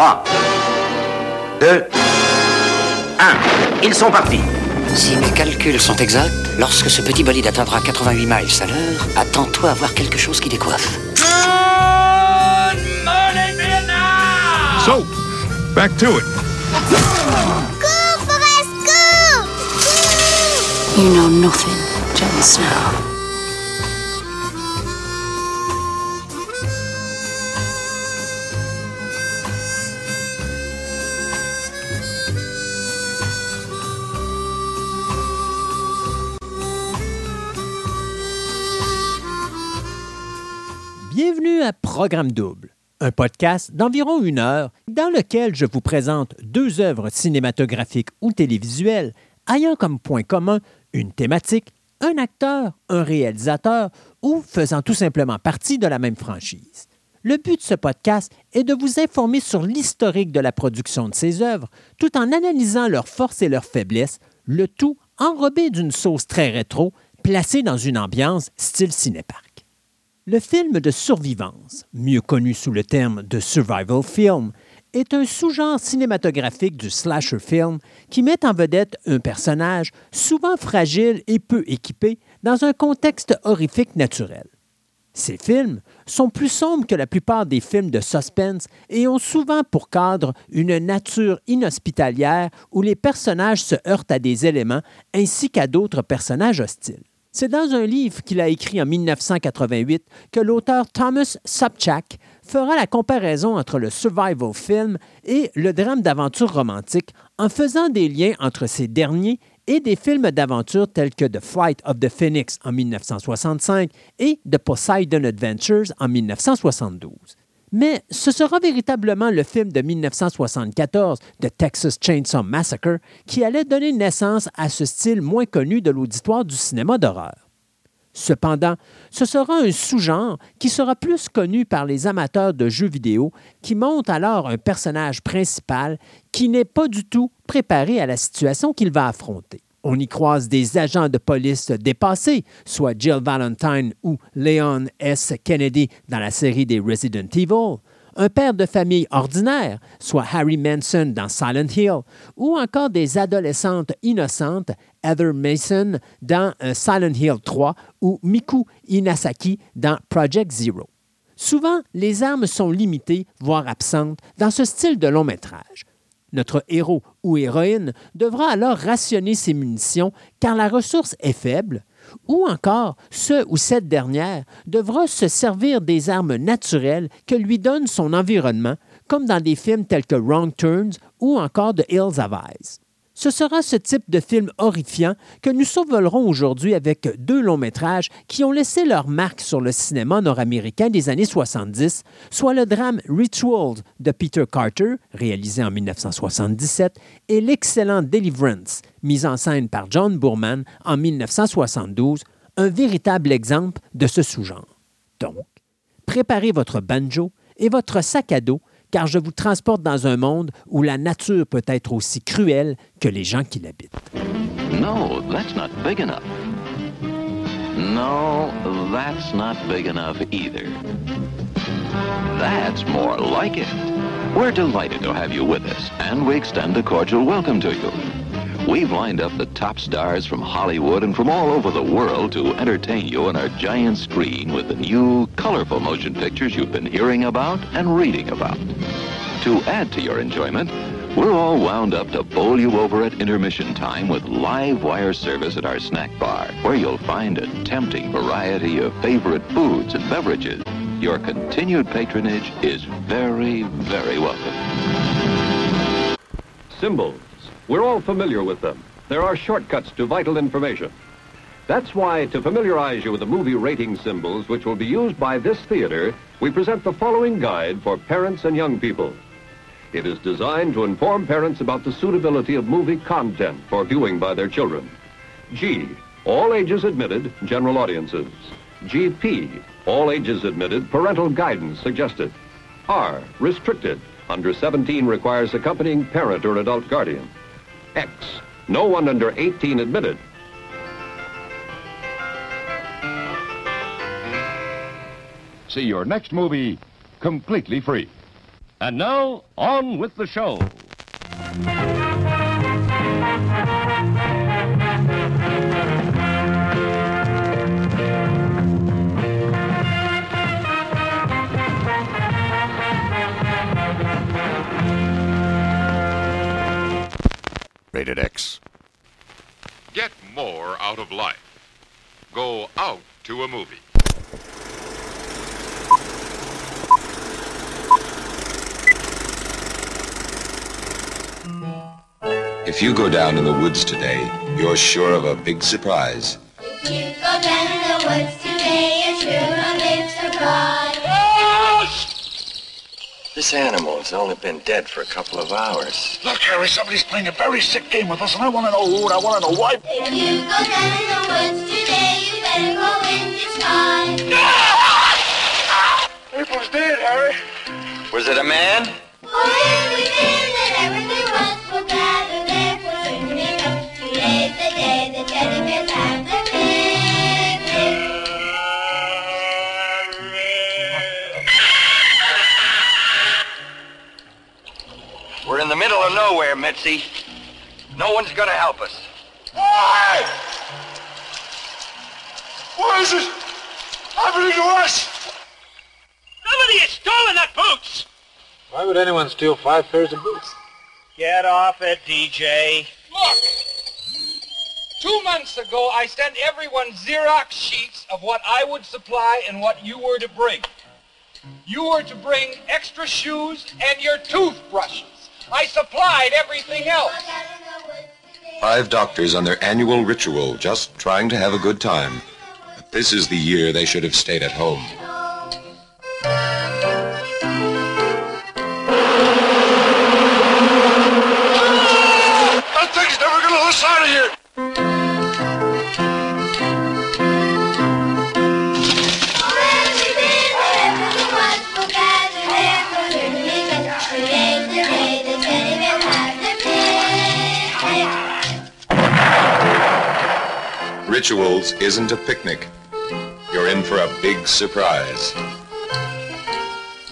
3, 2, 1. Ils sont partis. Si mes calculs sont exacts, lorsque ce petit bolide atteindra 88 miles à l'heure, attends-toi à voir quelque chose qui décoiffe. Good morning, Vietnam! So, back to it. Cours, Forrest, cours! Cours! You know nothing, Jon Snow. Bienvenue à Programme Double, un podcast d'environ une heure dans lequel je vous présente deux œuvres cinématographiques ou télévisuelles ayant comme point commun une thématique, un acteur, un réalisateur ou faisant tout simplement partie de la même franchise. Le but de ce podcast est de vous informer sur l'historique de la production de ces œuvres tout en analysant leurs forces et leurs faiblesses, le tout enrobé d'une sauce très rétro placée dans une ambiance style cinépark. Le film de survivance, mieux connu sous le terme de survival film, est un sous-genre cinématographique du slasher film qui met en vedette un personnage souvent fragile et peu équipé dans un contexte horrifique naturel. Ces films sont plus sombres que la plupart des films de suspense et ont souvent pour cadre une nature inhospitalière où les personnages se heurtent à des éléments ainsi qu'à d'autres personnages hostiles. C'est dans un livre qu'il a écrit en 1988 que l'auteur Thomas Sobchak fera la comparaison entre le survival film et le drame d'aventure romantique en faisant des liens entre ces derniers et des films d'aventure tels que The Flight of the Phoenix en 1965 et The Poseidon Adventures en 1972. Mais ce sera véritablement le film de 1974 de Texas Chainsaw Massacre qui allait donner naissance à ce style moins connu de l'auditoire du cinéma d'horreur. Cependant, ce sera un sous-genre qui sera plus connu par les amateurs de jeux vidéo qui montent alors un personnage principal qui n'est pas du tout préparé à la situation qu'il va affronter. On y croise des agents de police dépassés, soit Jill Valentine ou Leon S. Kennedy dans la série des Resident Evil, un père de famille ordinaire, soit Harry Mason dans Silent Hill, ou encore des adolescentes innocentes, Heather Mason dans Silent Hill 3 ou Miku Inasaki dans Project Zero. Souvent, les armes sont limitées, voire absentes, dans ce style de long métrage. Notre héros ou héroïne devra alors rationner ses munitions car la ressource est faible, ou encore ce ou cette dernière devra se servir des armes naturelles que lui donne son environnement, comme dans des films tels que Wrong Turns ou encore The Hills Have Eyes. Ce sera ce type de film horrifiant que nous survolerons aujourd'hui avec deux longs métrages qui ont laissé leur marque sur le cinéma nord-américain des années 70, soit le drame Rituals de Peter Carter, réalisé en 1977, et l'excellent Deliverance, mis en scène par John Boorman en 1972, un véritable exemple de ce sous-genre. Donc, préparez votre banjo et votre sac à dos car je vous transporte dans un monde où la nature peut être aussi cruelle que les gens qui l'habitent. No, that's not big enough. No, that's not big enough either. That's more like it. We're delighted to have you with us, and we extend a cordial welcome to you. We've lined up the top stars from Hollywood and from all over the world to entertain you on our giant screen with the new, colorful motion pictures you've been hearing about and reading about. To add to your enjoyment, we're all wound up to bowl you over at intermission time with live wire service at our snack bar, where you'll find a tempting variety of favorite foods and beverages. Your continued patronage is very, very welcome. Symbols. We're all familiar with them. There are shortcuts to vital information. That's why, to familiarize you with the movie rating symbols which will be used by this theater, we present the following guide for parents and young people. It is designed to inform parents about the suitability of movie content for viewing by their children. G, all ages admitted, general audiences. GP, all ages admitted, parental guidance suggested. R, restricted, under 17 requires accompanying parent or adult guardian. X, no one under 18 admitted. See your next movie completely free. And now, on with the show. Rated X. Get more out of life. Go out to a movie. If you go down in the woods today, you're sure of a big surprise. If you go down in the woods today, you're sure of a big surprise. This animal's only been dead for a couple of hours. Look, Harry, somebody's playing a very sick game with us, and I want to know who, and I want to know why. If you go down in the woods today, you better go in disguise. April's dead, Harry. Was it a man? Or if we did, then everything was for bad. We're in the middle of nowhere, Mitzi. No one's gonna help us. Why? What is it happening to us? Somebody has stolen our boots! Why would anyone steal 5 pairs of boots? Get off it, DJ. Look! 2 months ago, I sent everyone Xerox sheets of what I would supply and what you were to bring. You were to bring extra shoes and your toothbrushes. I supplied everything else. 5 doctors on their annual ritual, just trying to have a good time. But this is the year they should have stayed at home. That thing's never going to let us out of here. Rituals isn't a picnic. You're in for a big surprise.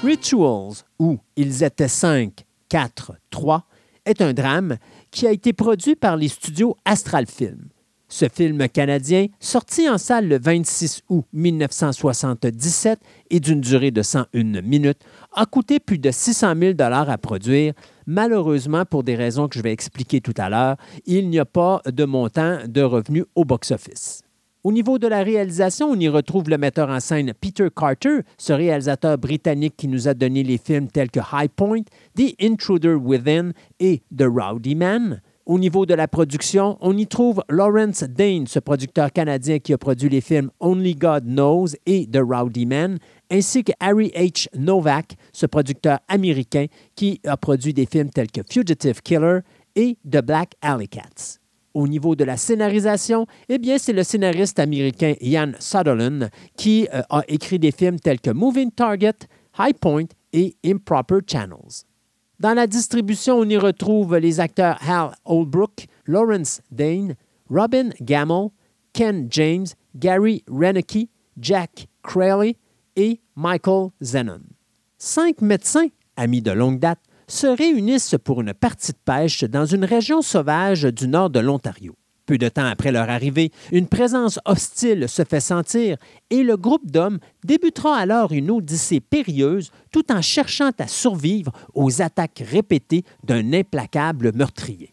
Rituals, où ils étaient 5, 4, 3, est un drame qui a été produit par les studios Astral Film. Ce film canadien, sorti en salle le 26 août 1977 et d'une durée de 101 minutes, a coûté plus de 600 000 $ à produire. Malheureusement, pour des raisons que je vais expliquer tout à l'heure, il n'y a pas de montant de revenus au box-office. Au niveau de la réalisation, on y retrouve le metteur en scène Peter Carter, ce réalisateur britannique qui nous a donné les films tels que High Point, The Intruder Within et The Rowdy Man. Au niveau de la production, on y trouve Lawrence Dane, ce producteur canadien qui a produit les films Only God Knows et The Rowdy Man, ainsi que Harry H. Novak, ce producteur américain qui a produit des films tels que Fugitive Killer et The Black Alley Cats. Au niveau de la scénarisation, eh bien, c'est le scénariste américain Ian Sutherland qui a écrit des films tels que Moving Target, High Point et Improper Channels. Dans la distribution, on y retrouve les acteurs Hal Holbrook, Lawrence Dane, Robin Gammell, Ken James, Gary Reineke, Jack Creley et Michael Zenon. 5 médecins, amis de longue date, se réunissent pour une partie de pêche dans une région sauvage du nord de l'Ontario. Peu de temps après leur arrivée, une présence hostile se fait sentir et le groupe d'hommes débutera alors une odyssée périlleuse tout en cherchant à survivre aux attaques répétées d'un implacable meurtrier.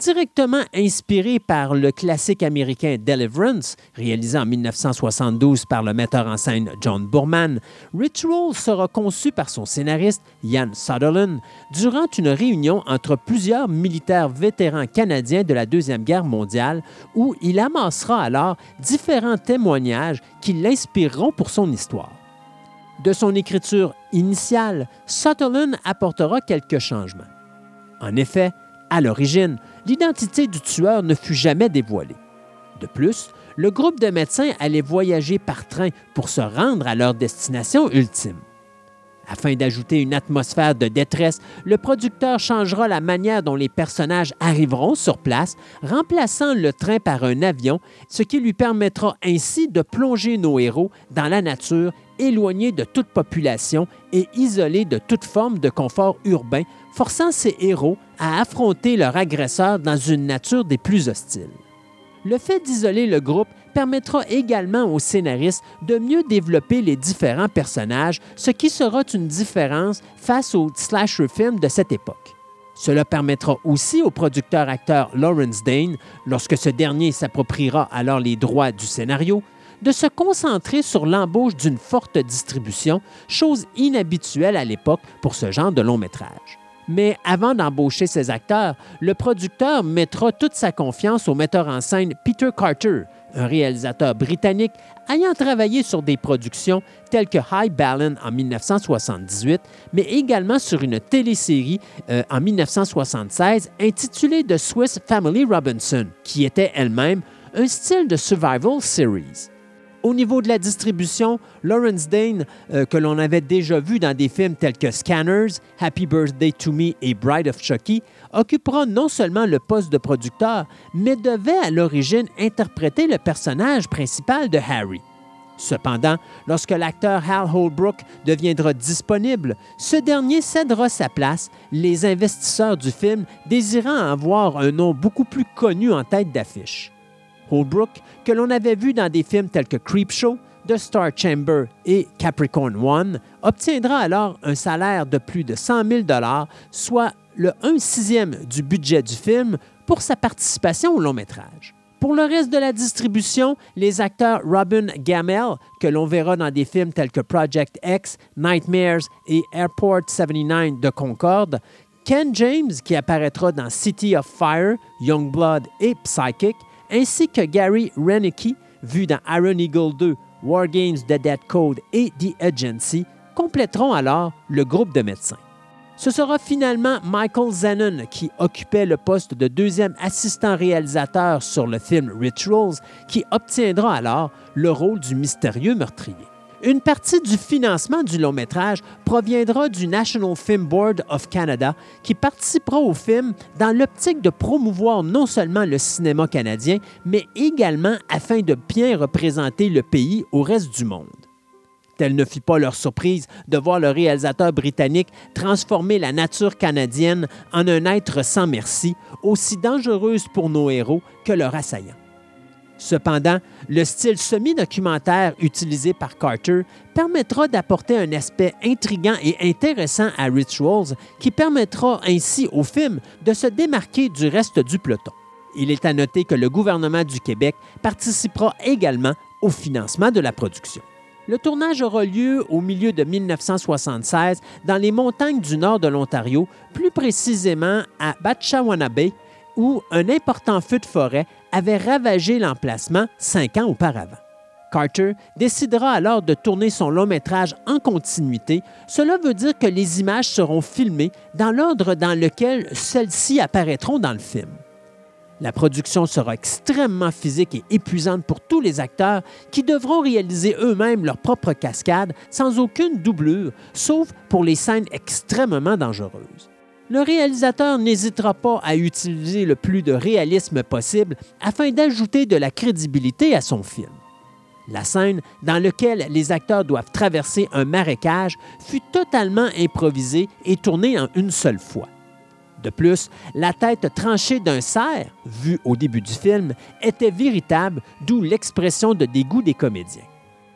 Directement inspiré par le classique américain Deliverance, réalisé en 1972 par le metteur en scène John Boorman, Rituals sera conçu par son scénariste Ian Sutherland durant une réunion entre plusieurs militaires vétérans canadiens de la Deuxième Guerre mondiale, où il amassera alors différents témoignages qui l'inspireront pour son histoire. De son écriture initiale, Sutherland apportera quelques changements. En effet, à l'origine, l'identité du tueur ne fut jamais dévoilée. De plus, le groupe de médecins allait voyager par train pour se rendre à leur destination ultime. Afin d'ajouter une atmosphère de détresse, le producteur changera la manière dont les personnages arriveront sur place, remplaçant le train par un avion, ce qui lui permettra ainsi de plonger nos héros dans la nature, éloignés de toute population et isolés de toute forme de confort urbain, forçant ces héros à affronter leur agresseur dans une nature des plus hostiles. Le fait d'isoler le groupe permettra également aux scénaristes de mieux développer les différents personnages, ce qui sera une différence face aux slasher films de cette époque. Cela permettra aussi au producteur-acteur Lawrence Dane, lorsque ce dernier s'appropriera alors les droits du scénario, de se concentrer sur l'embauche d'une forte distribution, chose inhabituelle à l'époque pour ce genre de long métrage. Mais avant d'embaucher ses acteurs, le producteur mettra toute sa confiance au metteur en scène Peter Carter, un réalisateur britannique ayant travaillé sur des productions telles que High Balance en 1978, mais également sur une télésérie en 1976 intitulée The Swiss Family Robinson, qui était elle-même un style de survival series. Au niveau de la distribution, Lawrence Dane, que l'on avait déjà vu dans des films tels que Scanners, Happy Birthday to Me et Bride of Chucky, occupera non seulement le poste de producteur, mais devait à l'origine interpréter le personnage principal de Harry. Cependant, lorsque l'acteur Hal Holbrook deviendra disponible, ce dernier cédera sa place, les investisseurs du film désirant avoir un nom beaucoup plus connu en tête d'affiche. Holbrook, que l'on avait vu dans des films tels que Creepshow, The Star Chamber et Capricorn One, obtiendra alors un salaire de plus de 100 000 $, soit le 1/6 du budget du film, pour sa participation au long métrage. Pour le reste de la distribution, les acteurs Robin Gammell, que l'on verra dans des films tels que Project X, Nightmares et Airport 79 de Concorde, Ken James, qui apparaîtra dans City of Fire, Youngblood et Psychic, ainsi que Gary Reineke, vu dans Iron Eagle 2, War Games, The Dead Code et The Agency, compléteront alors le groupe de médecins. Ce sera finalement Michael Zenon qui occupait le poste de deuxième assistant réalisateur sur le film Rituals, qui obtiendra alors le rôle du mystérieux meurtrier. Une partie du financement du long-métrage proviendra du National Film Board of Canada, qui participera au film dans l'optique de promouvoir non seulement le cinéma canadien, mais également afin de bien représenter le pays au reste du monde. Telle ne fut pas leur surprise de voir le réalisateur britannique transformer la nature canadienne en un être sans merci, aussi dangereuse pour nos héros que leurs assaillants. Cependant, le style semi-documentaire utilisé par Carter permettra d'apporter un aspect intriguant et intéressant à Rituals, qui permettra ainsi au film de se démarquer du reste du peloton. Il est à noter que le gouvernement du Québec participera également au financement de la production. Le tournage aura lieu au milieu de 1976 dans les montagnes du nord de l'Ontario, plus précisément à Batchawana Bay, où un important feu de forêt avait ravagé l'emplacement 5 ans auparavant. Carter décidera alors de tourner son long-métrage en continuité. Cela veut dire que les images seront filmées dans l'ordre dans lequel celles-ci apparaîtront dans le film. La production sera extrêmement physique et épuisante pour tous les acteurs, qui devront réaliser eux-mêmes leurs propres cascades sans aucune doublure, sauf pour les scènes extrêmement dangereuses. Le réalisateur n'hésitera pas à utiliser le plus de réalisme possible afin d'ajouter de la crédibilité à son film. La scène dans laquelle les acteurs doivent traverser un marécage fut totalement improvisée et tournée en une seule fois. De plus, la tête tranchée d'un cerf, vue au début du film, était véritable, d'où l'expression de dégoût des comédiens.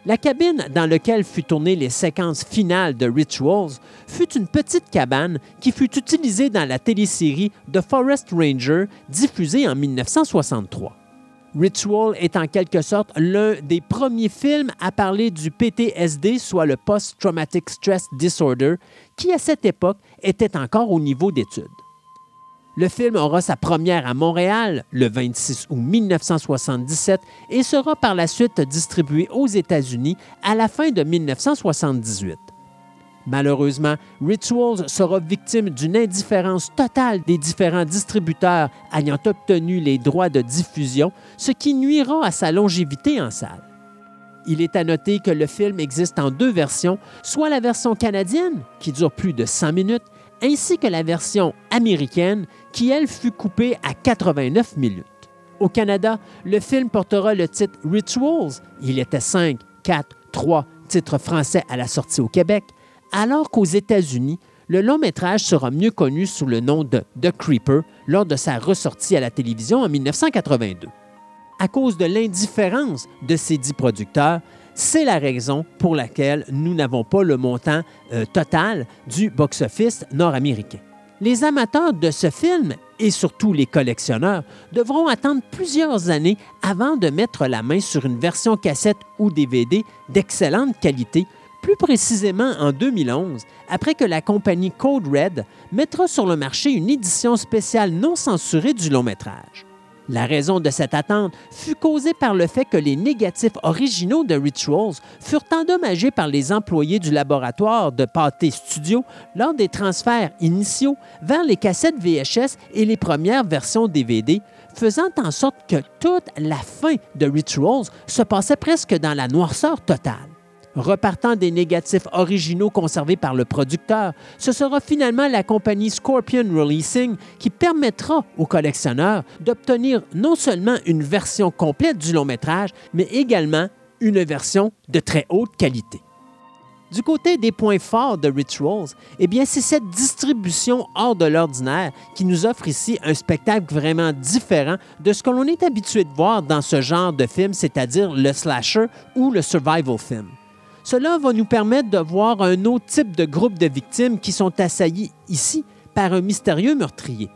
La cabine dans laquelle fut tournée les séquences finales de Rituals fut une petite cabane qui fut utilisée dans la télésérie The Forest Ranger, diffusée en 1963. Ritual est en quelque sorte l'un des premiers films à parler du PTSD, soit le Post-Traumatic Stress Disorder, qui à cette époque était encore au niveau d'études. Le film aura sa première à Montréal le 26 août 1977 et sera par la suite distribué aux États-Unis à la fin de 1978. Malheureusement, Rituals sera victime d'une indifférence totale des différents distributeurs ayant obtenu les droits de diffusion, ce qui nuira à sa longévité en salle. Il est à noter que le film existe en deux versions, soit la version canadienne, qui dure plus de 100 minutes, ainsi que la version américaine, qui, elle, fut coupée à 89 minutes. Au Canada, le film portera le titre « Rituals ». Il était 5, 4, 3 titres français à la sortie au Québec, alors qu'aux États-Unis, le long métrage sera mieux connu sous le nom de « The Creeper » lors de sa ressortie à la télévision en 1982. À cause de l'indifférence de ces 10 producteurs, c'est la raison pour laquelle nous n'avons pas le montant total du box-office nord-américain. Les amateurs de ce film, et surtout les collectionneurs, devront attendre plusieurs années avant de mettre la main sur une version cassette ou DVD d'excellente qualité, plus précisément en 2011, après que la compagnie Code Red mettra sur le marché une édition spéciale non censurée du long-métrage. La raison de cette attente fut causée par le fait que les négatifs originaux de Rituals furent endommagés par les employés du laboratoire de Pathé Studio lors des transferts initiaux vers les cassettes VHS et les premières versions DVD, faisant en sorte que toute la fin de Rituals se passait presque dans la noirceur totale. Repartant des négatifs originaux conservés par le producteur, ce sera finalement la compagnie Scorpion Releasing qui permettra aux collectionneurs d'obtenir non seulement une version complète du long-métrage, mais également une version de très haute qualité. Du côté des points forts de Rituals, eh bien, c'est cette distribution hors de l'ordinaire qui nous offre ici un spectacle vraiment différent de ce que l'on est habitué de voir dans ce genre de film, c'est-à-dire le slasher ou le survival film. Cela va nous permettre de voir un autre type de groupe de victimes qui sont assaillies ici par un mystérieux meurtrier.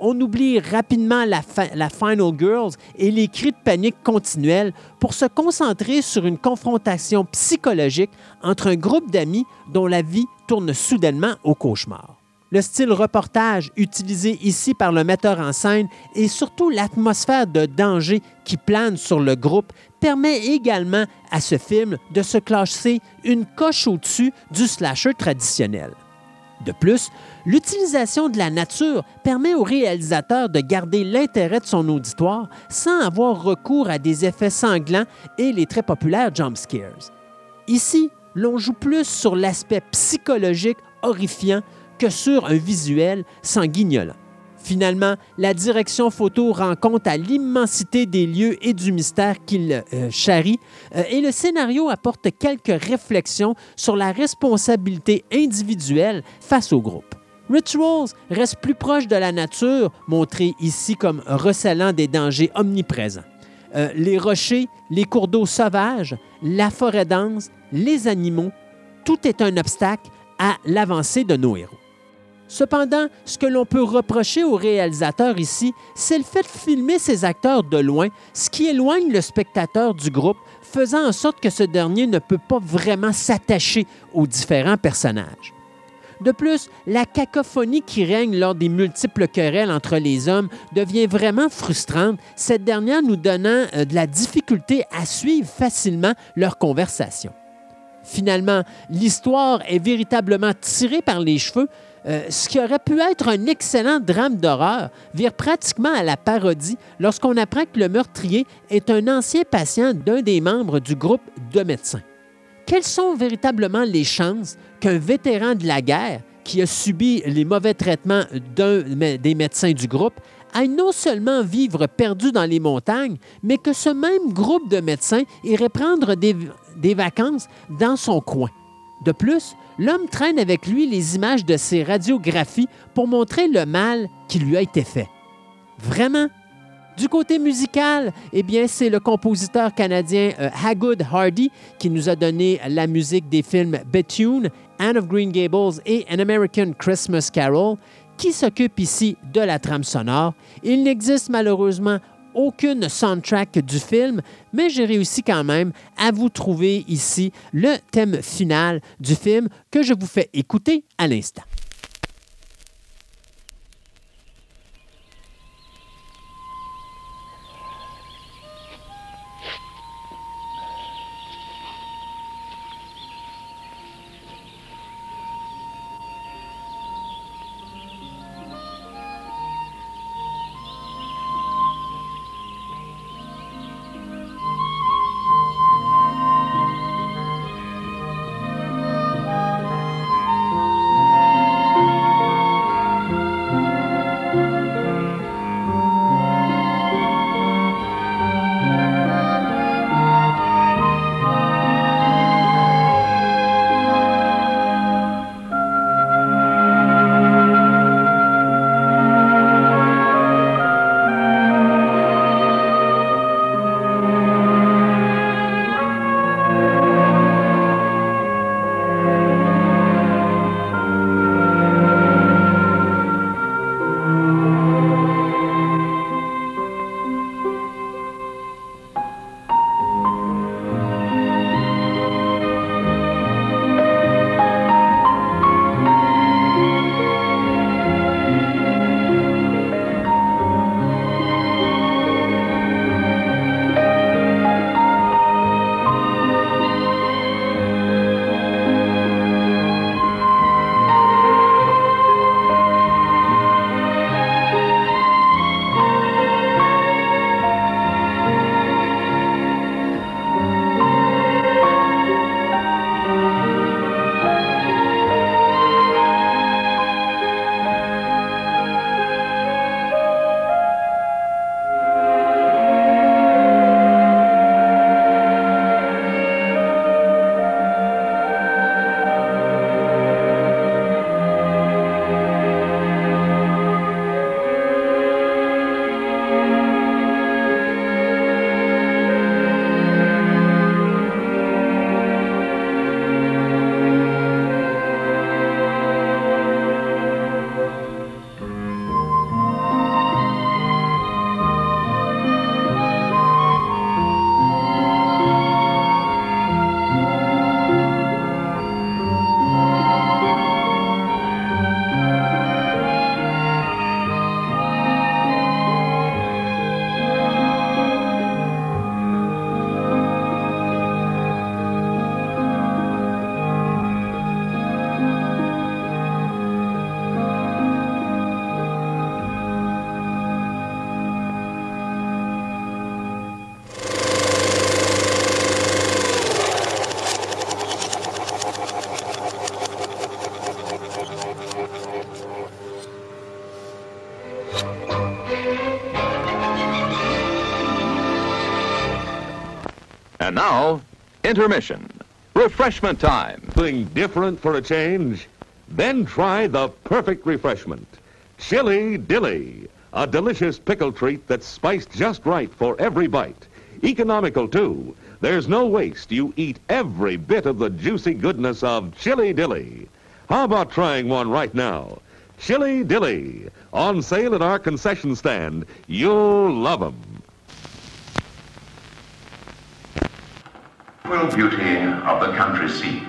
On oublie rapidement la Final Girls et les cris de panique continuels pour se concentrer sur une confrontation psychologique entre un groupe d'amis dont la vie tourne soudainement au cauchemar. Le style reportage utilisé ici par le metteur en scène et surtout l'atmosphère de danger qui plane sur le groupe permet également à ce film de se classer une coche au-dessus du slasher traditionnel. De plus, l'utilisation de la nature permet au réalisateur de garder l'intérêt de son auditoire sans avoir recours à des effets sanglants et les très populaires jump scares. Ici, l'on joue plus sur l'aspect psychologique horrifiant que sur un visuel sanguignolant. Finalement, la direction photo rend compte à l'immensité des lieux et du mystère qu'il charrie, et le scénario apporte quelques réflexions sur la responsabilité individuelle face au groupe. Rituals reste plus proche de la nature, montrée ici comme recelant des dangers omniprésents. Les rochers, les cours d'eau sauvages, la forêt dense, les animaux, tout est un obstacle à l'avancée de nos héros. Cependant, ce que l'on peut reprocher au réalisateur ici, c'est le fait de filmer ses acteurs de loin, ce qui éloigne le spectateur du groupe, faisant en sorte que ce dernier ne peut pas vraiment s'attacher aux différents personnages. De plus, la cacophonie qui règne lors des multiples querelles entre les hommes devient vraiment frustrante, cette dernière nous donnant de la difficulté à suivre facilement leurs conversations. Finalement, l'histoire est véritablement tirée par les cheveux, ce qui aurait pu être un excellent drame d'horreur vire pratiquement à la parodie lorsqu'on apprend que le meurtrier est un ancien patient d'un des membres du groupe de médecins. Quelles sont véritablement les chances qu'un vétéran de la guerre qui a subi les mauvais traitements des médecins du groupe aille non seulement vivre perdu dans les montagnes, mais que ce même groupe de médecins irait prendre des vacances dans son coin? De plus, l'homme traîne avec lui les images de ses radiographies pour montrer le mal qui lui a été fait. Vraiment? Du côté musical, eh bien, c'est le compositeur canadien Haggood Hardy qui nous a donné la musique des films Bethune, Anne of Green Gables et An American Christmas Carol, qui s'occupe ici de la trame sonore. Il n'existe malheureusement aucune soundtrack du film, mais j'ai réussi quand même à vous trouver ici le thème final du film que je vous fais écouter à l'instant. And now, intermission. Refreshment time. Something different for a change? Then try the perfect refreshment. Chili Dilly, a delicious pickle treat that's spiced just right for every bite. Economical, too. There's no waste. You eat every bit of the juicy goodness of Chili Dilly. How about trying one right now? Chili Dilly, on sale at our concession stand. You'll love 'em. Well, beauty of the country seat.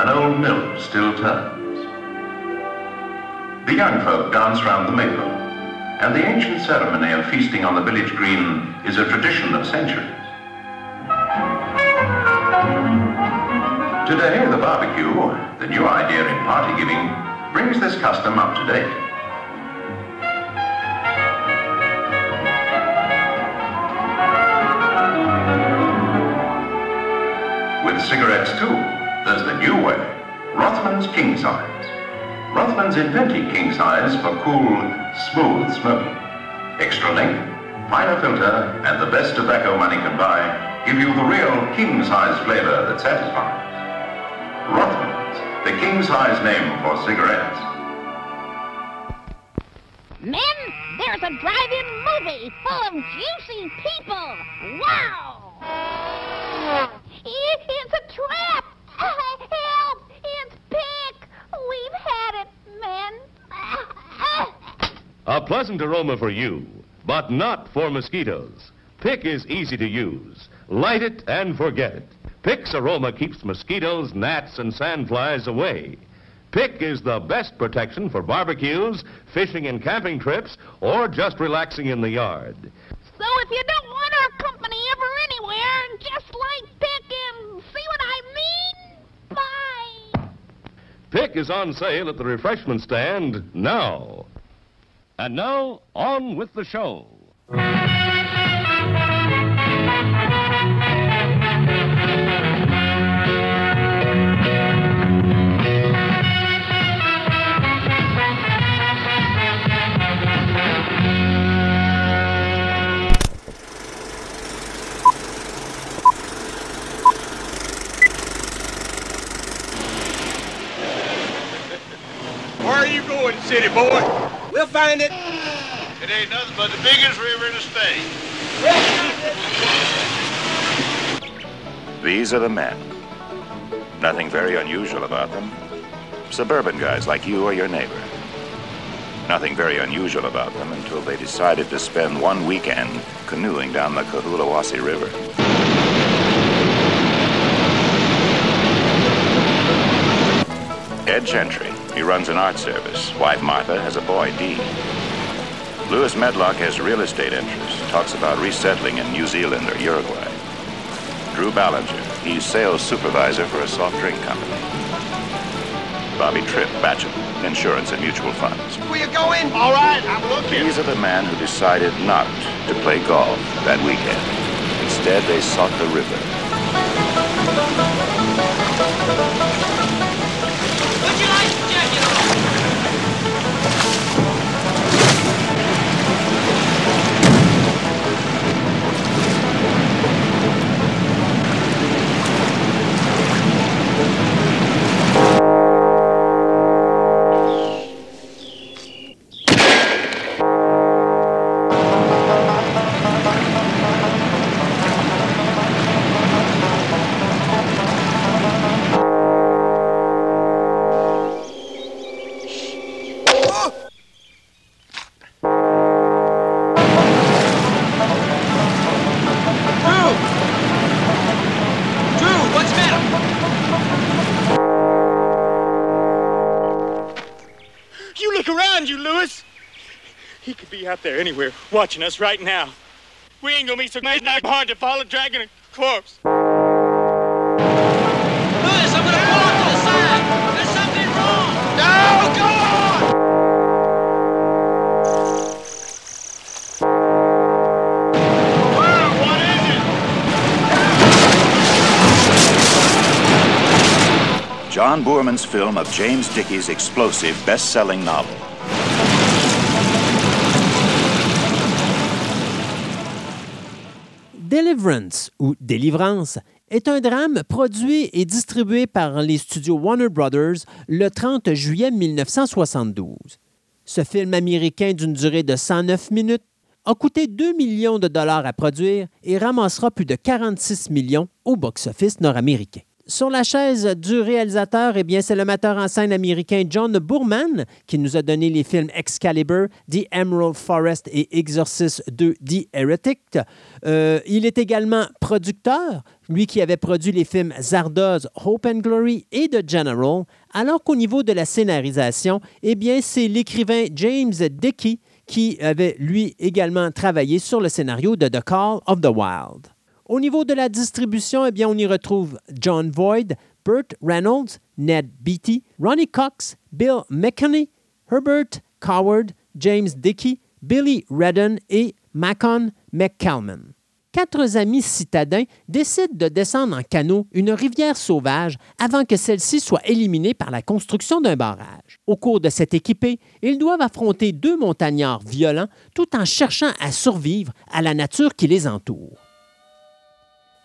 An old mill still turns. The young folk dance round the maple, and the ancient ceremony of feasting on the village green is a tradition of centuries. Today, the barbecue, the new idea in party giving, brings this custom up to date. With cigarettes, too, there's the new way, Rothman's King Size. Rothman's invented King Size for cool, smooth smoking. Extra length, finer filter, and the best tobacco money can buy give you the real King Size flavor that satisfies. Rothman's, the king-size name for cigarettes. Men, there's a drive-in movie full of juicy people. Wow! It's a trap! Help! It's Pick! We've had it, men. A pleasant aroma for you, but not for mosquitoes. Pick is easy to use. Light it and forget it. Pick's aroma keeps mosquitoes, gnats, and sandflies away. Pick is the best protection for barbecues, fishing and camping trips, or just relaxing in the yard. So if you don't want our company ever anywhere, just like Pick and see what I mean? Bye! Pick is on sale at the refreshment stand now. And now, on with the show. City boy. We'll find it. It ain't nothing but the biggest river in the state. These are the men. Nothing very unusual about them. Suburban guys like you or your neighbor. Nothing very unusual about them until they decided to spend one weekend canoeing down the Cotahuilowossie River. Ed Gentry. He runs an art service. Wife Martha has a boy, Dee. Lewis Medlock has real estate interests. Talks about resettling in New Zealand or Uruguay. Drew Ballinger. He's sales supervisor for a soft drink company. Bobby Tripp, bachelor, insurance and mutual funds. Will you go in? All right, I'm looking. These are the men who decided not to play golf that weekend. Instead, they sought the river. Out there anywhere watching us right now. We ain't gonna be so mad and hard to follow dragging a corpse. Lewis, I'm gonna pull up to the side. There's something wrong. No, go on! Whoa, what is it? John Boorman's film of James Dickey's explosive best-selling novel. Deliverance, ou Délivrance, est un drame produit et distribué par les studios Warner Brothers le 30 juillet 1972. Ce film américain d'une durée de 109 minutes a coûté 2 millions de dollars à produire et ramassera plus de 46 millions au box-office nord-américain. Sur la chaise du réalisateur, eh bien, c'est le metteur en scène américain John Boorman qui nous a donné les films Excalibur, The Emerald Forest et Exorcist 2, The Heretic. Il est également producteur, lui qui avait produit les films Zardoz, Hope and Glory et The General, alors qu'au niveau de la scénarisation, eh bien, c'est l'écrivain James Dickey qui avait, lui, également travaillé sur le scénario de The Call of the Wild. Au niveau de la distribution, eh bien, on y retrouve Jon Voight, Burt Reynolds, Ned Beatty, Ronnie Cox, Bill McKinney, Herbert Coward, James Dickey, Billy Redden et Macon McCallman. 4 amis citadins décident de descendre en canot une rivière sauvage avant que celle-ci soit éliminée par la construction d'un barrage. Au cours de cette équipée, ils doivent affronter 2 montagnards violents tout en cherchant à survivre à la nature qui les entoure.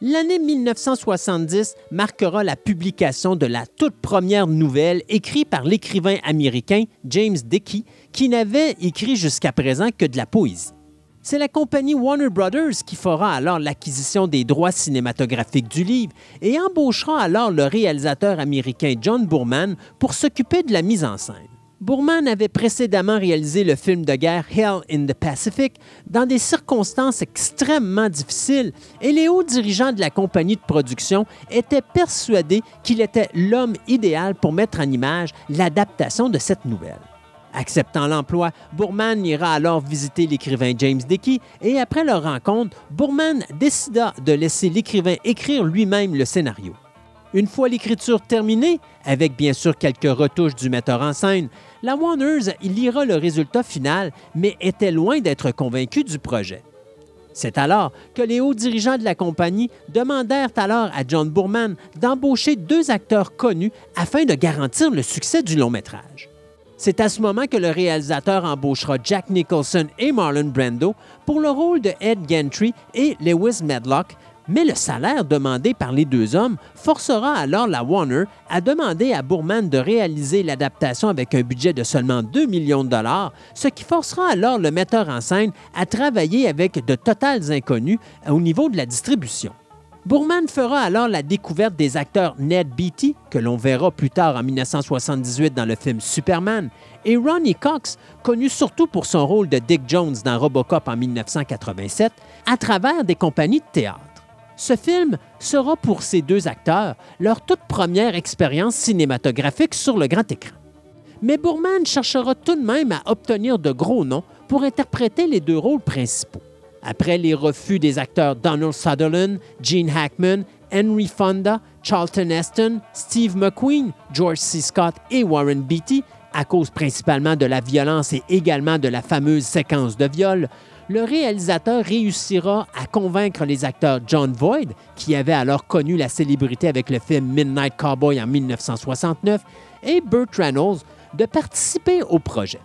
L'année 1970 marquera la publication de la toute première nouvelle écrite par l'écrivain américain James Dickey, qui n'avait écrit jusqu'à présent que de la poésie. C'est la compagnie Warner Brothers qui fera alors l'acquisition des droits cinématographiques du livre et embauchera alors le réalisateur américain John Boorman pour s'occuper de la mise en scène. Boorman avait précédemment réalisé le film de guerre Hell in the Pacific dans des circonstances extrêmement difficiles et les hauts dirigeants de la compagnie de production étaient persuadés qu'il était l'homme idéal pour mettre en image l'adaptation de cette nouvelle. Acceptant l'emploi, Boorman ira alors visiter l'écrivain James Dickey et après leur rencontre, Boorman décida de laisser l'écrivain écrire lui-même le scénario. Une fois l'écriture terminée, avec bien sûr quelques retouches du metteur en scène, la Warners lira le résultat final, mais était loin d'être convaincue du projet. C'est alors que les hauts dirigeants de la compagnie demandèrent alors à John Boorman d'embaucher 2 acteurs connus afin de garantir le succès du long-métrage. C'est à ce moment que le réalisateur embauchera Jack Nicholson et Marlon Brando pour le rôle de Ed Gantry et Lewis Medlock, mais le salaire demandé par les 2 hommes forcera alors la Warner à demander à Boorman de réaliser l'adaptation avec un budget de seulement 2 millions de dollars, ce qui forcera alors le metteur en scène à travailler avec de totales inconnues au niveau de la distribution. Boorman fera alors la découverte des acteurs Ned Beatty, que l'on verra plus tard en 1978 dans le film Superman, et Ronnie Cox, connu surtout pour son rôle de Dick Jones dans Robocop en 1987, à travers des compagnies de théâtre. Ce film sera pour ces 2 acteurs leur toute première expérience cinématographique sur le grand écran. Mais Boorman cherchera tout de même à obtenir de gros noms pour interpréter les 2 rôles principaux. Après les refus des acteurs Donald Sutherland, Gene Hackman, Henry Fonda, Charlton Heston, Steve McQueen, George C. Scott et Warren Beatty, à cause principalement de la violence et également de la fameuse séquence de viol, le réalisateur réussira à convaincre les acteurs Jon Voight, qui avait alors connu la célébrité avec le film Midnight Cowboy en 1969, et Burt Reynolds, de participer au projet.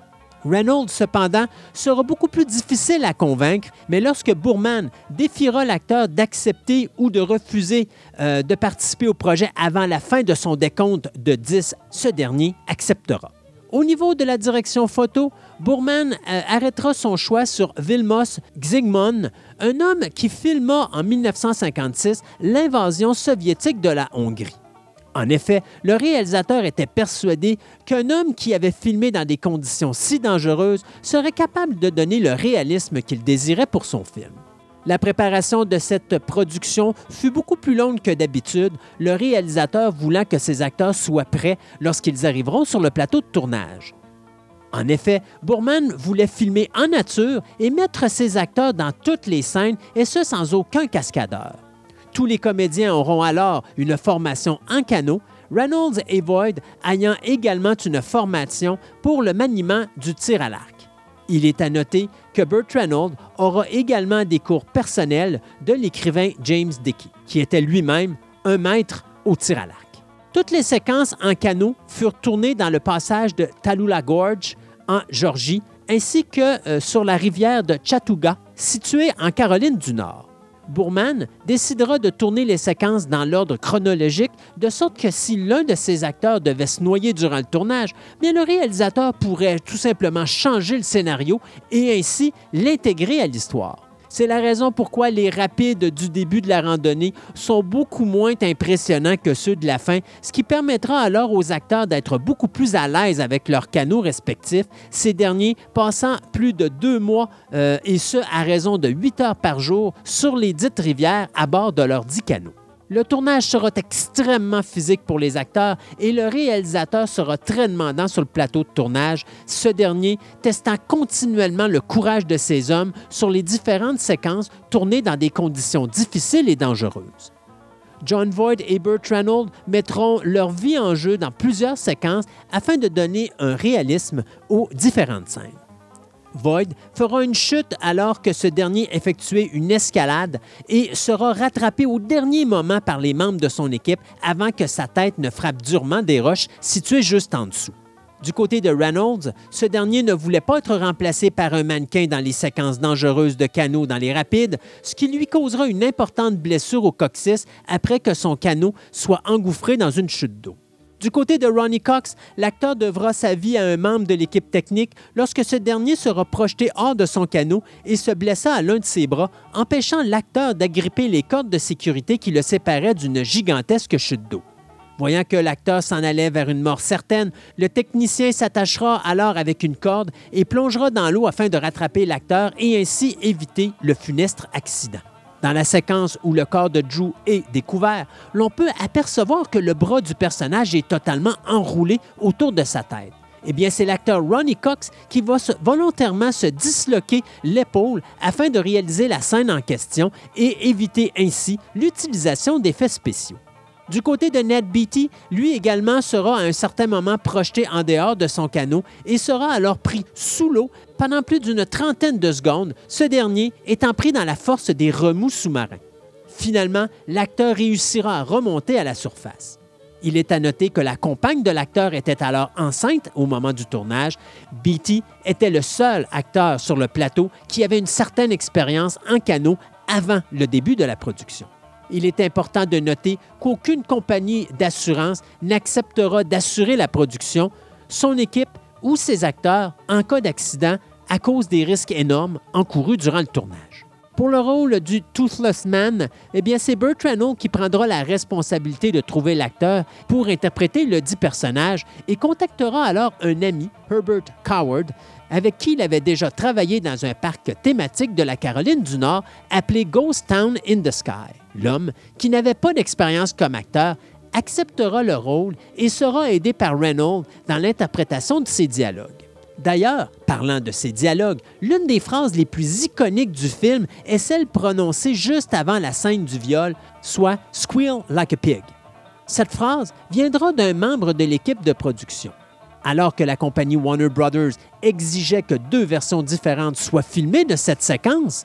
Reynolds, cependant, sera beaucoup plus difficile à convaincre, mais lorsque Boorman défiera l'acteur d'accepter ou de refuser de participer au projet avant la fin de son décompte de 10, ce dernier acceptera. Au niveau de la direction photo, Boorman arrêtera son choix sur Vilmos Zsigmond, un homme qui filma en 1956 l'invasion soviétique de la Hongrie. En effet, le réalisateur était persuadé qu'un homme qui avait filmé dans des conditions si dangereuses serait capable de donner le réalisme qu'il désirait pour son film. La préparation de cette production fut beaucoup plus longue que d'habitude, le réalisateur voulant que ses acteurs soient prêts lorsqu'ils arriveront sur le plateau de tournage. En effet, Boorman voulait filmer en nature et mettre ses acteurs dans toutes les scènes, et ce sans aucun cascadeur. Tous les comédiens auront alors une formation en canot, Reynolds et Voight ayant également une formation pour le maniement du tir à l'arc. Il est à noter que Burt Reynolds aura également des cours personnels de l'écrivain James Dickey, qui était lui-même un maître au tir à l'arc. Toutes les séquences en canot furent tournées dans le passage de Tallulah Gorge en Géorgie, ainsi que sur la rivière de Chattooga, située en Caroline du Nord. Boorman décidera de tourner les séquences dans l'ordre chronologique, de sorte que si l'un de ses acteurs devait se noyer durant le tournage, bien le réalisateur pourrait tout simplement changer le scénario et ainsi l'intégrer à l'histoire. C'est la raison pourquoi les rapides du début de la randonnée sont beaucoup moins impressionnants que ceux de la fin, ce qui permettra alors aux acteurs d'être beaucoup plus à l'aise avec leurs canots respectifs, ces derniers passant plus de 2 mois, et ce à raison de 8 heures par jour, sur les dites rivières à bord de leurs 10 canots. Le tournage sera extrêmement physique pour les acteurs et le réalisateur sera très demandant sur le plateau de tournage, ce dernier testant continuellement le courage de ses hommes sur les différentes séquences tournées dans des conditions difficiles et dangereuses. Jon Voight et Burt Reynolds mettront leur vie en jeu dans plusieurs séquences afin de donner un réalisme aux différentes scènes. Voight fera une chute alors que ce dernier effectuait une escalade et sera rattrapé au dernier moment par les membres de son équipe avant que sa tête ne frappe durement des roches situées juste en dessous. Du côté de Reynolds, ce dernier ne voulait pas être remplacé par un mannequin dans les séquences dangereuses de canot dans les rapides, ce qui lui causera une importante blessure au coccyx après que son canot soit engouffré dans une chute d'eau. Du côté de Ronnie Cox, l'acteur devra sa vie à un membre de l'équipe technique lorsque ce dernier sera projeté hors de son canot et se blessa à l'un de ses bras, empêchant l'acteur d'agripper les cordes de sécurité qui le séparaient d'une gigantesque chute d'eau. Voyant que l'acteur s'en allait vers une mort certaine, le technicien s'attachera alors avec une corde et plongera dans l'eau afin de rattraper l'acteur et ainsi éviter le funeste accident. Dans la séquence où le corps de Drew est découvert, l'on peut apercevoir que le bras du personnage est totalement enroulé autour de sa tête. Eh bien, c'est l'acteur Ronnie Cox qui va volontairement se disloquer l'épaule afin de réaliser la scène en question et éviter ainsi l'utilisation d'effets spéciaux. Du côté de Ned Beatty, lui également sera à un certain moment projeté en dehors de son canot et sera alors pris sous l'eau pendant plus d'une 30aine de secondes, ce dernier étant pris dans la force des remous sous-marins. Finalement, l'acteur réussira à remonter à la surface. Il est à noter que la compagne de l'acteur était alors enceinte au moment du tournage. Beatty était le seul acteur sur le plateau qui avait une certaine expérience en canot avant le début de la production. Il est important de noter qu'aucune compagnie d'assurance n'acceptera d'assurer la production, son équipe ou ses acteurs en cas d'accident à cause des risques énormes encourus durant le tournage. Pour le rôle du Toothless Man, eh bien c'est Burt Reynolds qui prendra la responsabilité de trouver l'acteur pour interpréter le dit personnage et contactera alors un ami, Herbert Coward, avec qui il avait déjà travaillé dans un parc thématique de la Caroline du Nord appelé Ghost Town in the Sky. L'homme, qui n'avait pas d'expérience comme acteur, acceptera le rôle et sera aidé par Reynolds dans l'interprétation de ses dialogues. D'ailleurs, parlant de ses dialogues, l'une des phrases les plus iconiques du film est celle prononcée juste avant la scène du viol, soit « Squeal like a pig ». Cette phrase viendra d'un membre de l'équipe de production. Alors que la compagnie Warner Brothers exigeait que 2 versions différentes soient filmées de cette séquence,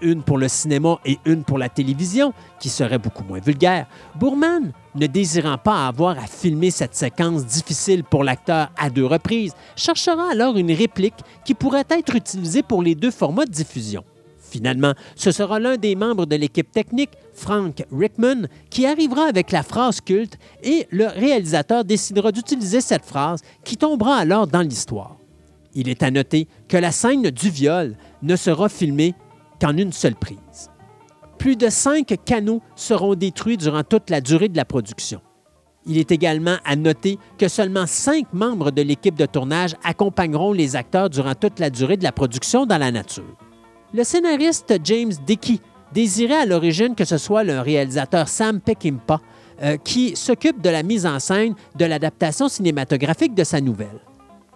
une pour le cinéma et une pour la télévision, qui serait beaucoup moins vulgaire, Boorman, ne désirant pas avoir à filmer cette séquence difficile pour l'acteur à 2 reprises, cherchera alors une réplique qui pourrait être utilisée pour les 2 formats de diffusion. Finalement, ce sera l'un des membres de l'équipe technique, Frank Rickman, qui arrivera avec la phrase culte et le réalisateur décidera d'utiliser cette phrase qui tombera alors dans l'histoire. Il est à noter que la scène du viol ne sera filmée qu'en une seule prise. Plus de 5 canots seront détruits durant toute la durée de la production. Il est également à noter que seulement 5 membres de l'équipe de tournage accompagneront les acteurs durant toute la durée de la production dans la nature. Le scénariste James Dickey désirait à l'origine que ce soit le réalisateur Sam Peckinpah qui s'occupe de la mise en scène de l'adaptation cinématographique de sa nouvelle.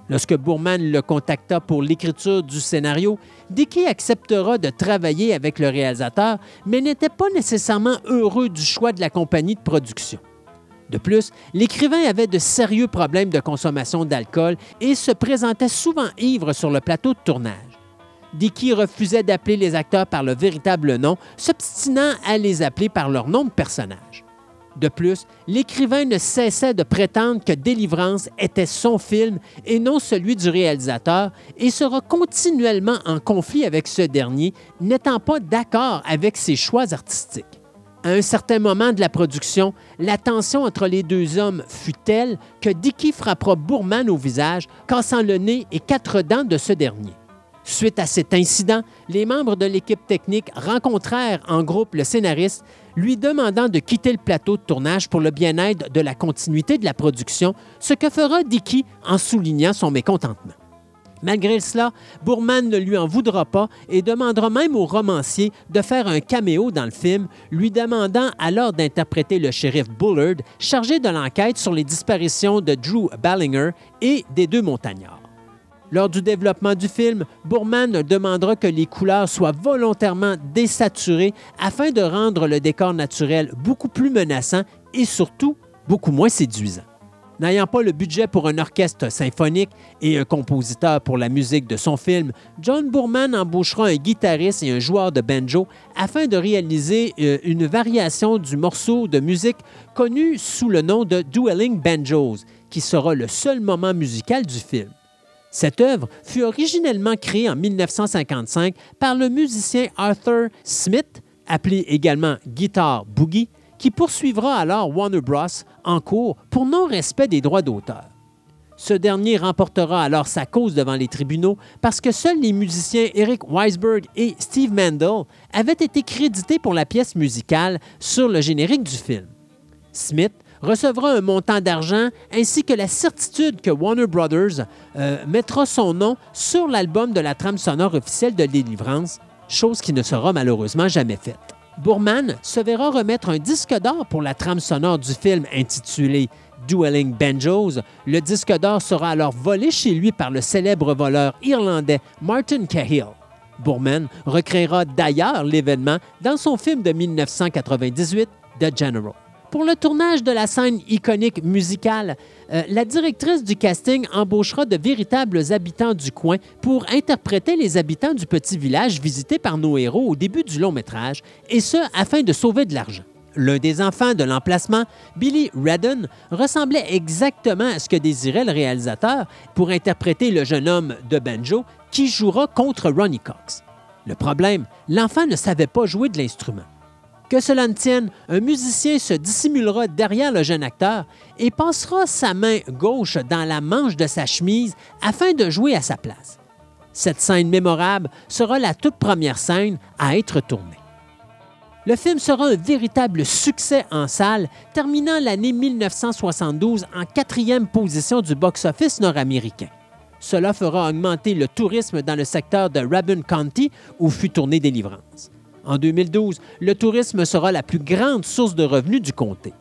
Lorsque Boorman le contacta pour l'écriture du scénario, Dickey acceptera de travailler avec le réalisateur, mais n'était pas nécessairement heureux du choix de la compagnie de production. De plus, l'écrivain avait de sérieux problèmes de consommation d'alcool et se présentait souvent ivre sur le plateau de tournage. Dickey refusait d'appeler les acteurs par leur véritable nom, s'obstinant à les appeler par leur nom de personnage. De plus, l'écrivain ne cessait de prétendre que Deliverance était son film et non celui du réalisateur et sera continuellement en conflit avec ce dernier, n'étant pas d'accord avec ses choix artistiques. À un certain moment de la production, la tension entre les deux hommes fut telle que Dickey frappera Boorman au visage, cassant le nez et 4 dents de ce dernier. Suite à cet incident, les membres de l'équipe technique rencontrèrent en groupe le scénariste, lui demandant de quitter le plateau de tournage pour le bien-être de la continuité de la production, ce que fera Dickey en soulignant son mécontentement. Malgré cela, Boorman ne lui en voudra pas et demandera même au romancier de faire un caméo dans le film, lui demandant alors d'interpréter le shérif Bullard, chargé de l'enquête sur les disparitions de Drew Ballinger et des deux montagnards. Lors du développement du film, Boorman demandera que les couleurs soient volontairement désaturées afin de rendre le décor naturel beaucoup plus menaçant et surtout beaucoup moins séduisant. N'ayant pas le budget pour un orchestre symphonique et un compositeur pour la musique de son film, John Boorman embauchera un guitariste et un joueur de banjo afin de réaliser une variation du morceau de musique connu sous le nom de « Dueling Banjos », qui sera le seul moment musical du film. Cette œuvre fut originellement créée en 1955 par le musicien Arthur Smith, appelé également Guitar Boogie, qui poursuivra alors Warner Bros. En cours pour non-respect des droits d'auteur. Ce dernier remportera alors sa cause devant les tribunaux parce que seuls les musiciens Eric Weisberg et Steve Mandel avaient été crédités pour la pièce musicale sur le générique du film. Smith recevra un montant d'argent ainsi que la certitude que Warner Brothers mettra son nom sur l'album de la trame sonore officielle de Deliverance, chose qui ne sera malheureusement jamais faite. Boorman se verra remettre un disque d'or pour la trame sonore du film intitulé « Dueling Banjos ». Le disque d'or sera alors volé chez lui par le célèbre voleur irlandais Martin Cahill. Boorman recréera d'ailleurs l'événement dans son film de 1998, « The General ». Pour le tournage de la scène iconique musicale, la directrice du casting embauchera de véritables habitants du coin pour interpréter les habitants du petit village visité par nos héros au début du long métrage, et ce afin de sauver de l'argent. L'un des enfants de l'emplacement, Billy Redden, ressemblait exactement à ce que désirait le réalisateur pour interpréter le jeune homme de banjo qui jouera contre Ronnie Cox. Le problème, l'enfant ne savait pas jouer de l'instrument. Que cela ne tienne, un musicien se dissimulera derrière le jeune acteur et passera sa main gauche dans la manche de sa chemise afin de jouer à sa place. Cette scène mémorable sera la toute première scène à être tournée. Le film sera un véritable succès en salle, terminant l'année 1972 en 4e position du box-office nord-américain. Cela fera augmenter le tourisme dans le secteur de Rabun County où fut tournée Deliverance. En 2012, le tourisme sera la plus grande source de revenus du comté.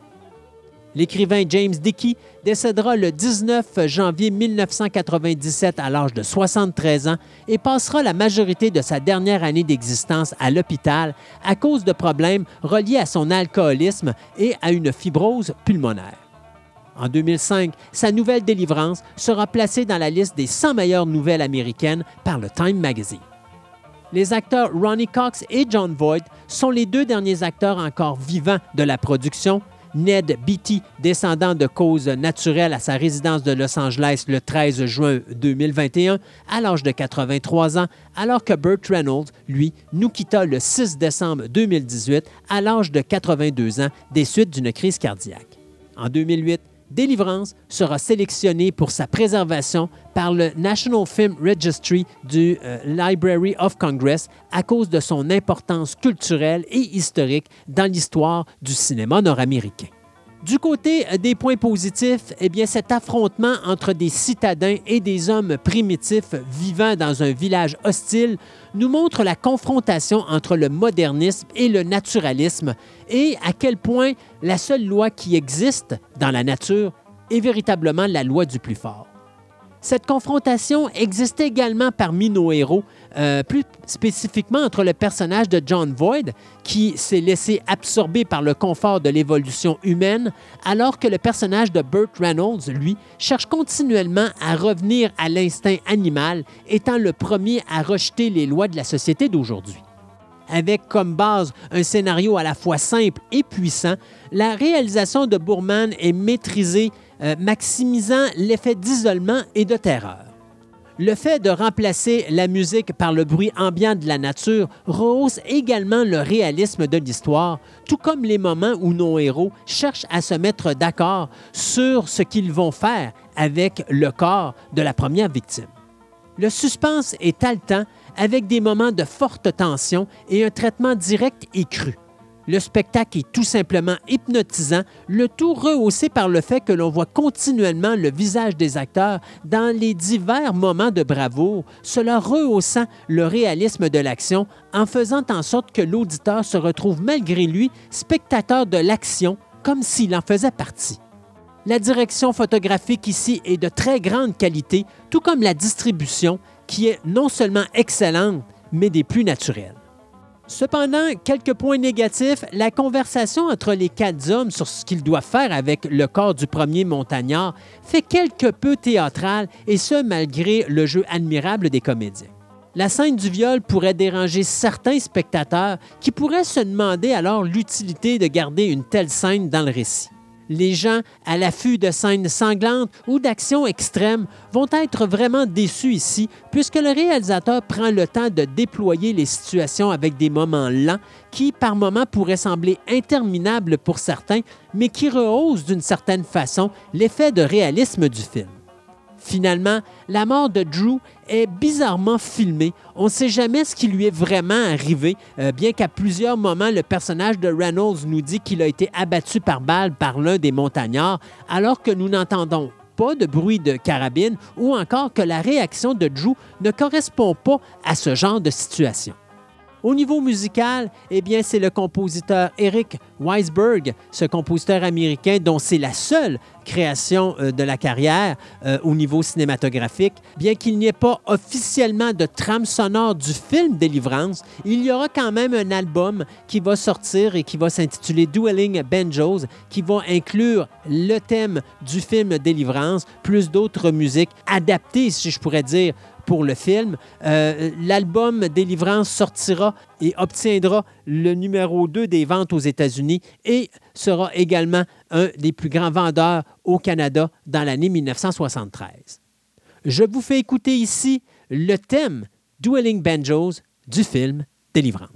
L'écrivain James Dickey décédera le 19 janvier 1997 à l'âge de 73 ans et passera la majorité de sa dernière année d'existence à l'hôpital à cause de problèmes reliés à son alcoolisme et à une fibrose pulmonaire. En 2005, sa nouvelle Délivrance sera placée dans la liste des 100 meilleures nouvelles américaines par le Time Magazine. Les acteurs Ronnie Cox et Jon Voight sont les 2 derniers acteurs encore vivants de la production. Ned Beatty, descendant de cause naturelle à sa résidence de Los Angeles le 13 juin 2021, à l'âge de 83 ans, alors que Burt Reynolds, lui, nous quitta le 6 décembre 2018, à l'âge de 82 ans, des suites d'une crise cardiaque. En 2008, Deliverance sera sélectionnée pour sa préservation par le National Film Registry du Library of Congress à cause de son importance culturelle et historique dans l'histoire du cinéma nord-américain. Du côté des points positifs, cet affrontement entre des citadins et des hommes primitifs vivant dans un village hostile nous montre la confrontation entre le modernisme et le naturalisme et à quel point la seule loi qui existe dans la nature est véritablement la loi du plus fort. Cette confrontation existe également parmi nos héros, plus spécifiquement entre le personnage de Jon Voight, qui s'est laissé absorber par le confort de l'évolution humaine, alors que le personnage de Burt Reynolds, lui, cherche continuellement à revenir à l'instinct animal, étant le premier à rejeter les lois de la société d'aujourd'hui. avec comme base un scénario à la fois simple et puissant, la réalisation de Boorman est maîtrisée, maximisant l'effet d'isolement et de terreur. Le fait de remplacer la musique par le bruit ambiant de la nature rehausse également le réalisme de l'histoire, tout comme les moments où nos héros cherchent à se mettre d'accord sur ce qu'ils vont faire avec le corps de la première victime. Le suspense est haletant avec des moments de forte tension et un traitement direct et cru. Le spectacle est tout simplement hypnotisant, le tout rehaussé par le fait que l'on voit continuellement le visage des acteurs dans les divers moments de bravoure, cela rehaussant le réalisme de l'action en faisant en sorte que l'auditeur se retrouve malgré lui spectateur de l'action comme s'il en faisait partie. La direction photographique ici est de très grande qualité, tout comme la distribution qui est non seulement excellente, mais des plus naturelles. Cependant, quelques points négatifs, la conversation entre les quatre hommes sur ce qu'ils doivent faire avec le corps du premier montagnard fait quelque peu théâtrale, et ce, malgré le jeu admirable des comédiens. La scène du viol pourrait déranger certains spectateurs qui pourraient se demander alors l'utilité de garder une telle scène dans le récit. Les gens à l'affût de scènes sanglantes ou d'actions extrêmes vont être vraiment déçus ici, puisque le réalisateur prend le temps de déployer les situations avec des moments lents qui, par moments, pourraient sembler interminables pour certains, mais qui rehaussent d'une certaine façon l'effet de réalisme du film. Finalement, la mort de Drew est bizarrement filmée. On ne sait jamais ce qui lui est vraiment arrivé, bien qu'à plusieurs moments, le personnage de Reynolds nous dit qu'il a été abattu par balle par l'un des montagnards, alors que nous n'entendons pas de bruit de carabine ou encore que la réaction de Drew ne correspond pas à ce genre de situation. Au niveau musical, eh bien, c'est le compositeur Eric Weisberg, ce compositeur américain dont c'est la seule création de la carrière au niveau cinématographique. Bien qu'il n'y ait pas officiellement de trame sonore du film Deliverance, il y aura quand même un album qui va sortir et qui va s'intituler Dueling Banjos, qui va inclure le thème du film Deliverance, plus d'autres musiques adaptées, si je pourrais dire, pour le film. L'album Deliverance sortira et obtiendra le numéro 2 des ventes aux États-Unis et sera également un des plus grands vendeurs au Canada dans l'année 1973. Je vous fais écouter ici le thème Dueling Banjos du film Deliverance.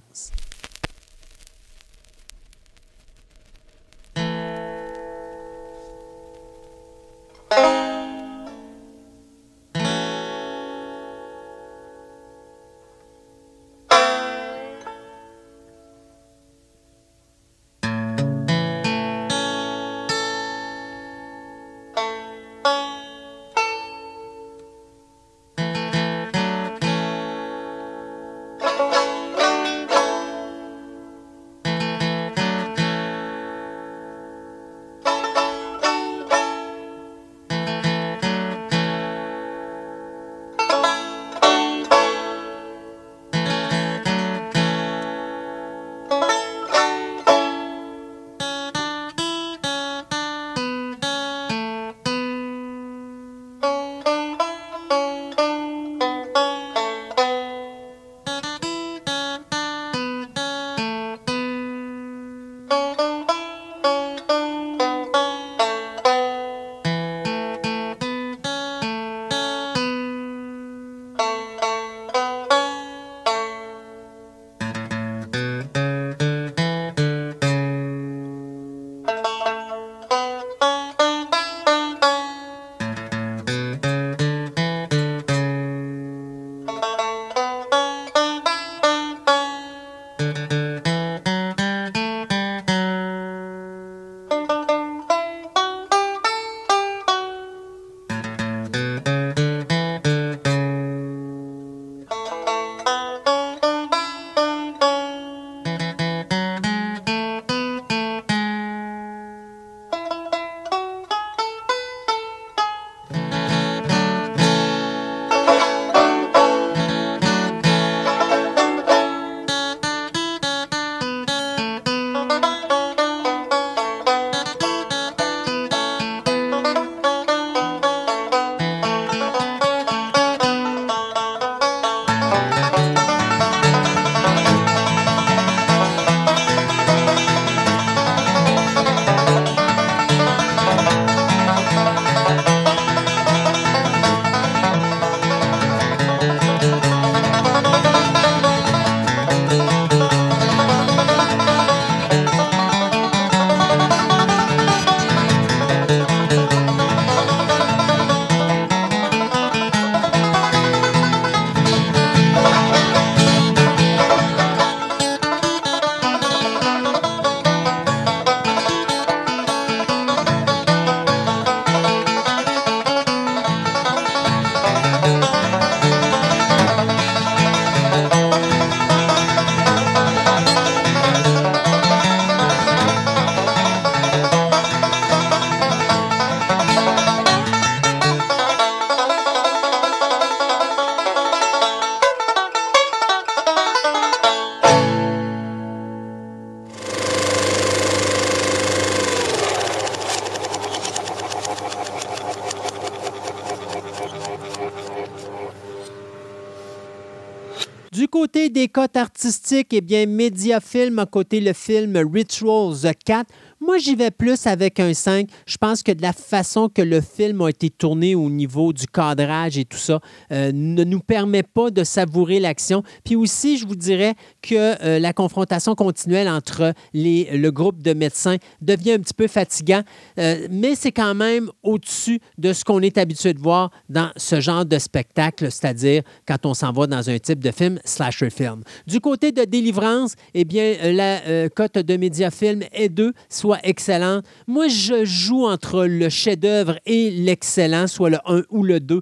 côté des cotes artistiques, eh bien, Mediafilm a coté le film Rituals 4. Moi, j'y vais plus avec un 5. Je pense que de la façon que le film a été tourné au niveau du cadrage et tout ça ne nous permet pas de savourer l'action. Puis aussi, je vous dirais que la confrontation continuelle entre le groupe de médecins devient un petit peu fatigant, mais c'est quand même au-dessus de ce qu'on est habitué de voir dans ce genre de spectacle, c'est-à-dire quand on s'en va dans un type de film slasher film. Du côté de Deliverance, eh bien, la cote de Mediafilm est 2, soit excellente. Moi, je joue entre le chef-d'œuvre et l'excellent, soit le 1 ou le 2.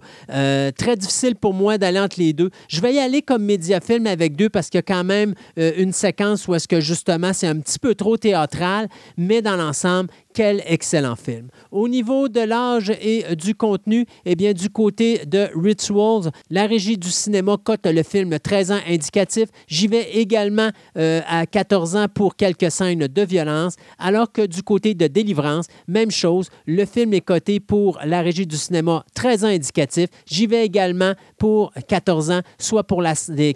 Très difficile pour moi d'aller entre les deux. Je vais y aller comme Mediafilm avec 2 parce qu'il y a quand même une séquence où est-ce que justement c'est un petit peu trop théâtral, mais dans l'ensemble, quel excellent film. Au niveau de l'âge et du contenu, eh bien, du côté de Rituals, la régie du cinéma cote le film 13 ans indicatif. J'y vais également à 14 ans pour quelques scènes de violence, alors que du côté de Deliverance, même chose, le film est coté pour la régie du cinéma 13 ans indicatif. J'y vais également pour 14 ans, soit pour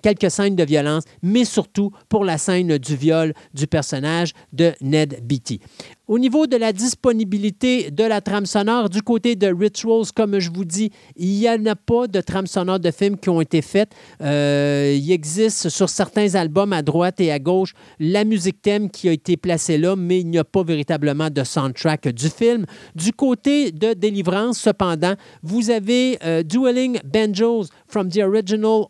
quelques scènes de violence, mais surtout pour la scène du viol du personnage de Ned Beatty. Au niveau de la disponibilité de la trame sonore, du côté de Rituals, comme je vous dis, il n'y en a pas de trame sonore de films qui ont été faites. Il existe sur certains albums à droite et à gauche la musique thème qui a été placée là, mais il n'y a pas véritablement de soundtrack du film. Du côté de Deliverance, cependant, vous avez Dueling Banjos from the Original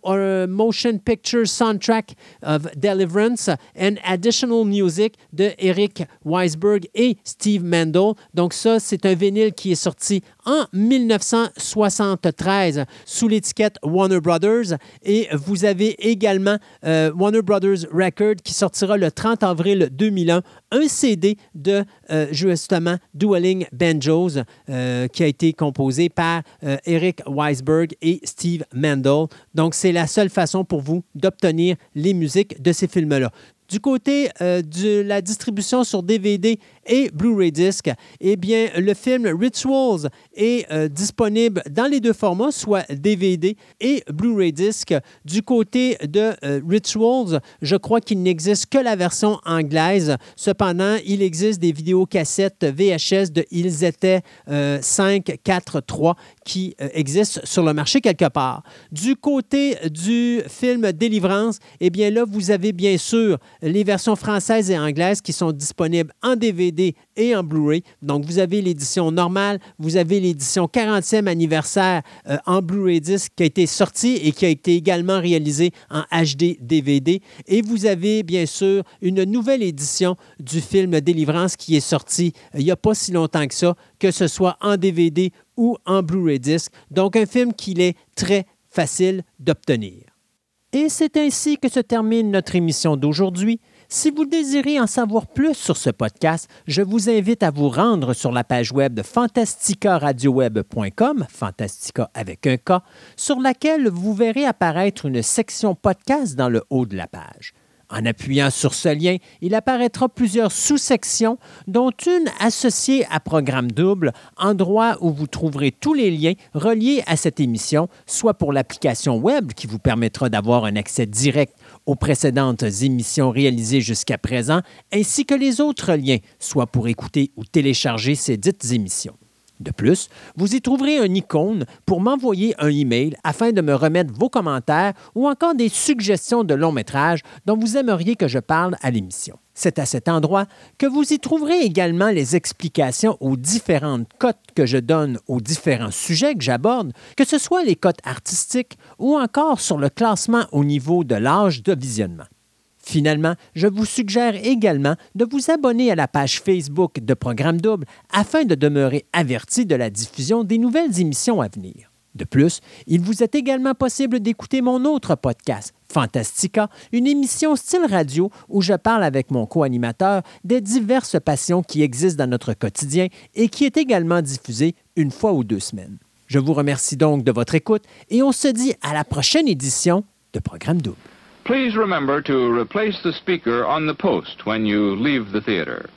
Motion Picture Soundtrack of Deliverance and Additional Music de Eric Weisberg et Steve Mandel. Donc ça, c'est un vinyle qui est sorti en 1973 sous l'étiquette Warner Brothers. Et vous avez également Warner Brothers Record qui sortira le 30 avril 2001, un CD de justement Dueling Banjos qui a été composé par Eric Weisberg et Steve Mandel. Donc c'est la seule façon pour vous d'obtenir les musiques de ces films-là. Du côté de la distribution sur DVD et Blu-ray Disc, eh bien, le film Rituals est disponible dans les deux formats, soit DVD et Blu-ray Disc. Du côté de Rituals, je crois qu'il n'existe que la version anglaise. Cependant, il existe des vidéocassettes VHS de Ils étaient 5, 4, 3 qui existent sur le marché quelque part. Du côté du film Deliverance, eh bien là, vous avez bien sûr les versions françaises et anglaises qui sont disponibles en DVD et en Blu-ray. Donc, vous avez l'édition normale, vous avez l'édition 40e anniversaire en Blu-ray disc qui a été sortie et qui a été également réalisée en HD DVD. Et vous avez, bien sûr, une nouvelle édition du film Deliverance qui est sortie il n'y a pas si longtemps que ça, que ce soit en DVD ou en Blu-ray disc. Donc, un film qu'il est très facile d'obtenir. Et c'est ainsi que se termine notre émission d'aujourd'hui. Si vous désirez en savoir plus sur ce podcast, je vous invite à vous rendre sur la page web de fantasticaradioweb.com, Fantastica avec un K, sur laquelle vous verrez apparaître une section podcast dans le haut de la page. En appuyant sur ce lien, il apparaîtra plusieurs sous-sections, dont une associée à Programme Double, endroit où vous trouverez tous les liens reliés à cette émission, soit pour l'application web qui vous permettra d'avoir un accès direct aux précédentes émissions réalisées jusqu'à présent, ainsi que les autres liens, soit pour écouter ou télécharger ces dites émissions. De plus, vous y trouverez une icône pour m'envoyer un email afin de me remettre vos commentaires ou encore des suggestions de longs métrages dont vous aimeriez que je parle à l'émission. C'est à cet endroit que vous y trouverez également les explications aux différentes cotes que je donne aux différents sujets que j'aborde, que ce soit les cotes artistiques ou encore sur le classement au niveau de l'âge de visionnement. Finalement, je vous suggère également de vous abonner à la page Facebook de Programme Double afin de demeurer averti de la diffusion des nouvelles émissions à venir. De plus, il vous est également possible d'écouter mon autre podcast, Fantastica, une émission style radio où je parle avec mon co-animateur des diverses passions qui existent dans notre quotidien et qui est également diffusée une fois ou 2 semaines. Je vous remercie donc de votre écoute et on se dit à la prochaine édition de Programme Double. Please remember to replace the speaker on the post when you leave the theater.